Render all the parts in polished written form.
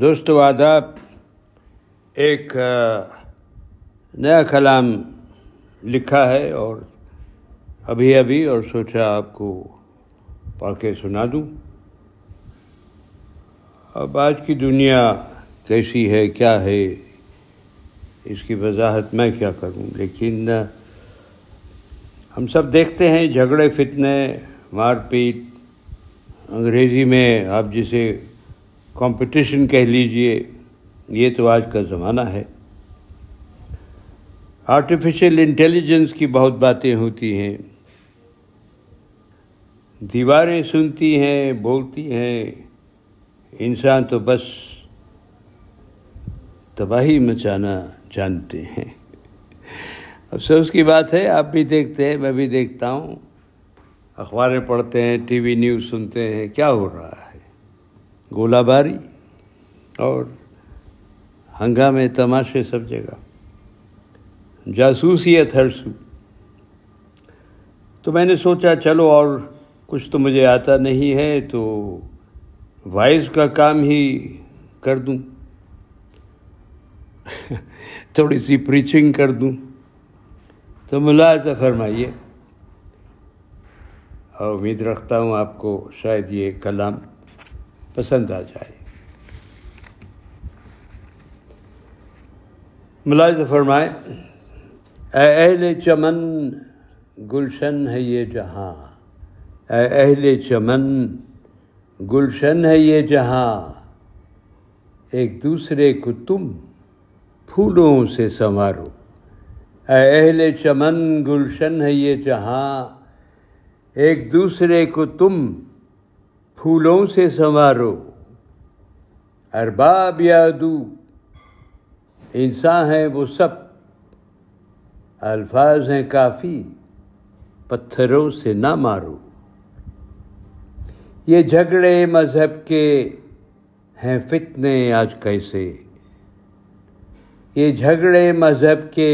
دوستو آداب، ایک نیا کلام لکھا ہے اور ابھی اور سوچا آپ کو پڑھ کے سنا دوں۔ اب آج کی دنیا کیسی ہے، کیا ہے، اس کی وضاحت میں کیا کروں، لیکن ہم سب دیکھتے ہیں جھگڑے، فتنے، مار پیٹ، انگریزی میں آپ جسے کمپٹیشن کہہ لیجئے، یہ تو آج کا زمانہ ہے۔ آرٹیفیشل انٹیلیجنس کی بہت باتیں ہوتی ہیں، دیواریں سنتی ہیں، بولتی ہیں، انسان تو بس تباہی مچانا جانتے ہیں۔ افسوس کی بات ہے، آپ بھی دیکھتے ہیں، میں بھی دیکھتا ہوں، اخباریں پڑھتے ہیں، ٹی وی نیوز سنتے ہیں، کیا ہو رہا ہے؟ گولہ باری اور ہنگامے، تماشے سب جگہ، جاسوسیت ہر سو۔ تو میں نے سوچا چلو، اور کچھ تو مجھے آتا نہیں ہے تو وائز کا کام ہی کر دوں، تھوڑی سی پریچنگ کر دوں۔ تو ملاحظہ فرمائیے، اور امید رکھتا ہوں آپ کو شاید یہ کلام پسند آ جائے۔ ملاحظہ فرمائے، اے اہل چمن گلشن ہے یہ جہاں، اے اہل چمن گلشن ہے یہ جہاں، ایک دوسرے کو تم پھولوں سے سنوارو۔ اے اہل چمن گلشن ہے یہ جہاں، ایک دوسرے کو تم پھولوں سے سنوارو۔ ارباب یادو انسان ہیں وہ سب، الفاظ ہیں کافی پتھروں سے نہ مارو۔ یہ جھگڑے مذہب کے ہیں فتنے آج کیسے، یہ جھگڑے مذہب کے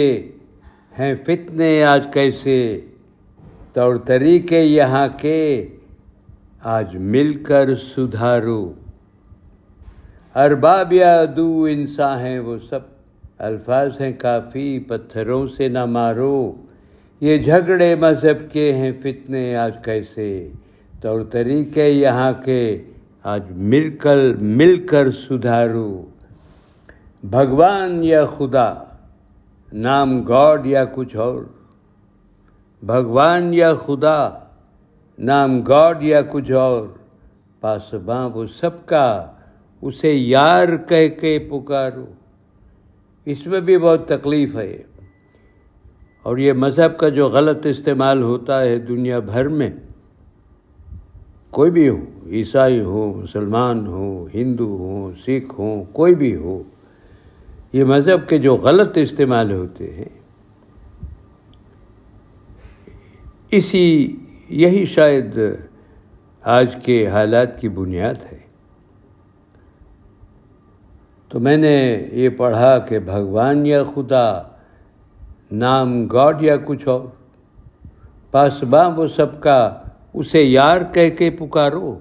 ہیں فتنے آج کیسے، طور طریقے یہاں کے آج مل کر سدھارو۔ ارباب یادو انسان ہیں وہ سب، الفاظ ہیں کافی پتھروں سے نہ مارو۔ یہ جھگڑے مذہب کے ہیں فتنے آج کیسے، طور طریقے یہاں کے آج مل کر سدھارو۔ بھگوان یا خدا، نام گاڈ یا کچھ اور، بھگوان یا خدا، نام گاڈ یا کچھ اور، پاسباں وہ سب کا اسے یار کہہ کے پکارو۔ اس میں بھی بہت تکلیف ہے، اور یہ مذہب کا جو غلط استعمال ہوتا ہے دنیا بھر میں، کوئی بھی ہو، عیسائی ہو، مسلمان ہو، ہندو ہو، سکھ ہو، کوئی بھی ہو، یہ مذہب کے جو غلط استعمال ہوتے ہیں، یہی شاید آج کے حالات کی بنیاد ہے۔ تو میں نے یہ پڑھا کہ بھگوان یا خدا، نام گاڈ یا کچھ اور، پاسباں وہ سب کا اسے یار کہہ کے پکارو۔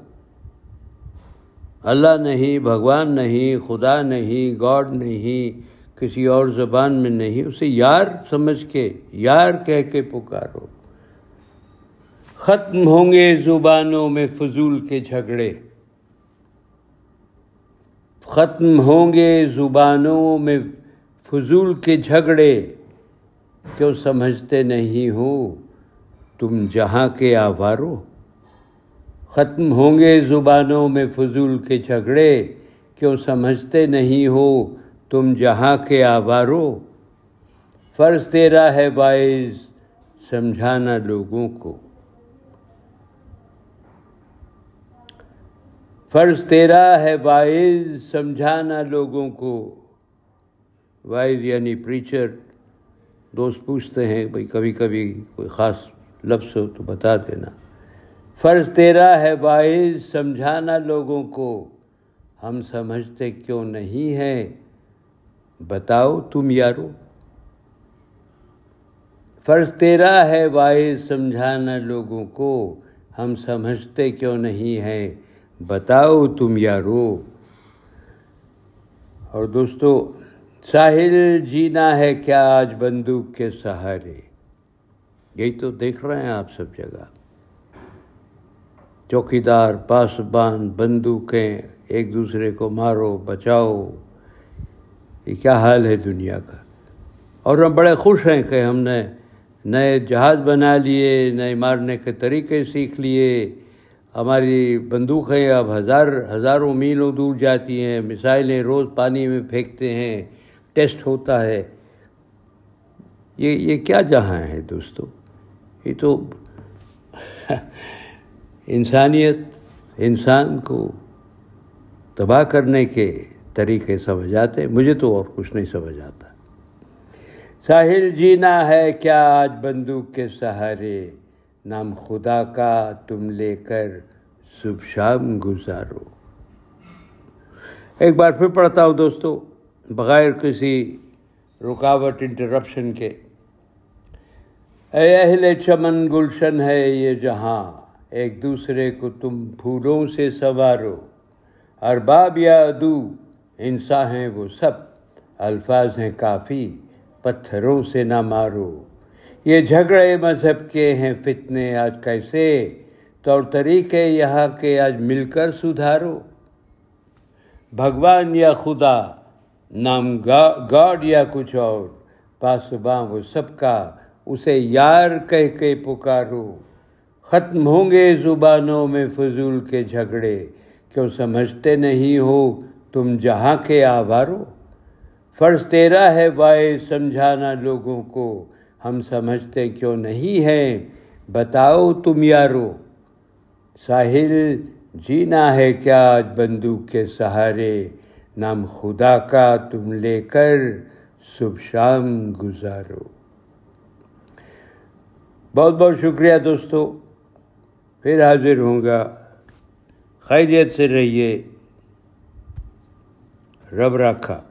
اللہ نہیں، بھگوان نہیں، خدا نہیں، گاڈ نہیں، کسی اور زبان میں نہیں، اسے یار سمجھ کے، یار کہہ کے پکارو۔ ختم ہوں گے زبانوں میں فضول کے جھگڑے، ختم ہوں گے زبانوں میں فضول کے جھگڑے، کیوں سمجھتے نہیں ہو تم جہاں کے آوارو۔ ختم ہوں گے زبانوں میں فضول کے جھگڑے، کیوں سمجھتے نہیں ہو تم جہاں کے آوارو۔ فرض تیرا ہے باعث سمجھانا لوگوں کو، فرض تیرا ہے واعظ سمجھانا لوگوں کو۔ واعظ یعنی پریچر، دوست پوچھتے ہیں بھائی کبھی کبھی کوئی خاص لفظ ہو تو بتا دینا۔ فرض تیرا ہے واعظ سمجھانا لوگوں کو، ہم سمجھتے کیوں نہیں ہیں بتاؤ تم یارو۔ فرض تیرا ہے واعظ سمجھانا لوگوں کو، ہم سمجھتے کیوں نہیں ہیں بتاؤ تم یارو۔ اور دوستو، ساحل جینا ہے کیا آج بندوق کے سہارے، یہی تو دیکھ رہے ہیں آپ سب جگہ، چوکیدار، پاسبان، بندوقیں، ایک دوسرے کو مارو بچاؤ، یہ کیا حال ہے دنیا کا۔ اور ہم بڑے خوش ہیں کہ ہم نے نئے جہاز بنا لیے، نئے مارنے کے طریقے سیکھ لیے، ہماری بندوقیں اب ہزاروں میلوں دور جاتی ہیں، میزائلیں روز پانی میں پھینکتے ہیں، ٹیسٹ ہوتا ہے۔ یہ کیا جہاں ہے دوستو؟ یہ تو انسانیت، انسان کو تباہ کرنے کے طریقے سمجھ آتے، مجھے تو اور کچھ نہیں سمجھ آتا۔ ساحل جینا ہے کیا آج بندوق کے سہارے، نام خدا کا تم لے کر صبح شام گزارو۔ ایک بار پھر پڑھتا ہوں دوستو، بغیر کسی رکاوٹ، انٹرپشن کے۔ اے اہل چمن گلشن ہے یہ جہاں، ایک دوسرے کو تم پھولوں سے سوارو، ارباب یا عدو انساں ہیں وہ سب، الفاظ ہیں کافی پتھروں سے نہ مارو۔ یہ جھگڑے مذہب کے ہیں فتنے آج کیسے، طور طریقے یہاں کے آج مل کر سدھارو۔ بھگوان یا خدا، نام گاڈ یا کچھ اور، پاسباں وہ سب کا اسے یار کہہ کے پکارو۔ ختم ہوں گے زبانوں میں فضول کے جھگڑے، کیوں سمجھتے نہیں ہو تم جہاں کے آوارو۔ فرض تیرا ہے وائے سمجھانا لوگوں کو، ہم سمجھتے کیوں نہیں ہیں بتاؤ تم یارو۔ ساحل جینا ہے کیا آج بندوق کے سہارے، نام خدا کا تم لے کر صبح شام گزارو۔ بہت بہت شکریہ دوستو، پھر حاضر ہوں گا، خیریت سے رہیے، رب رکھا۔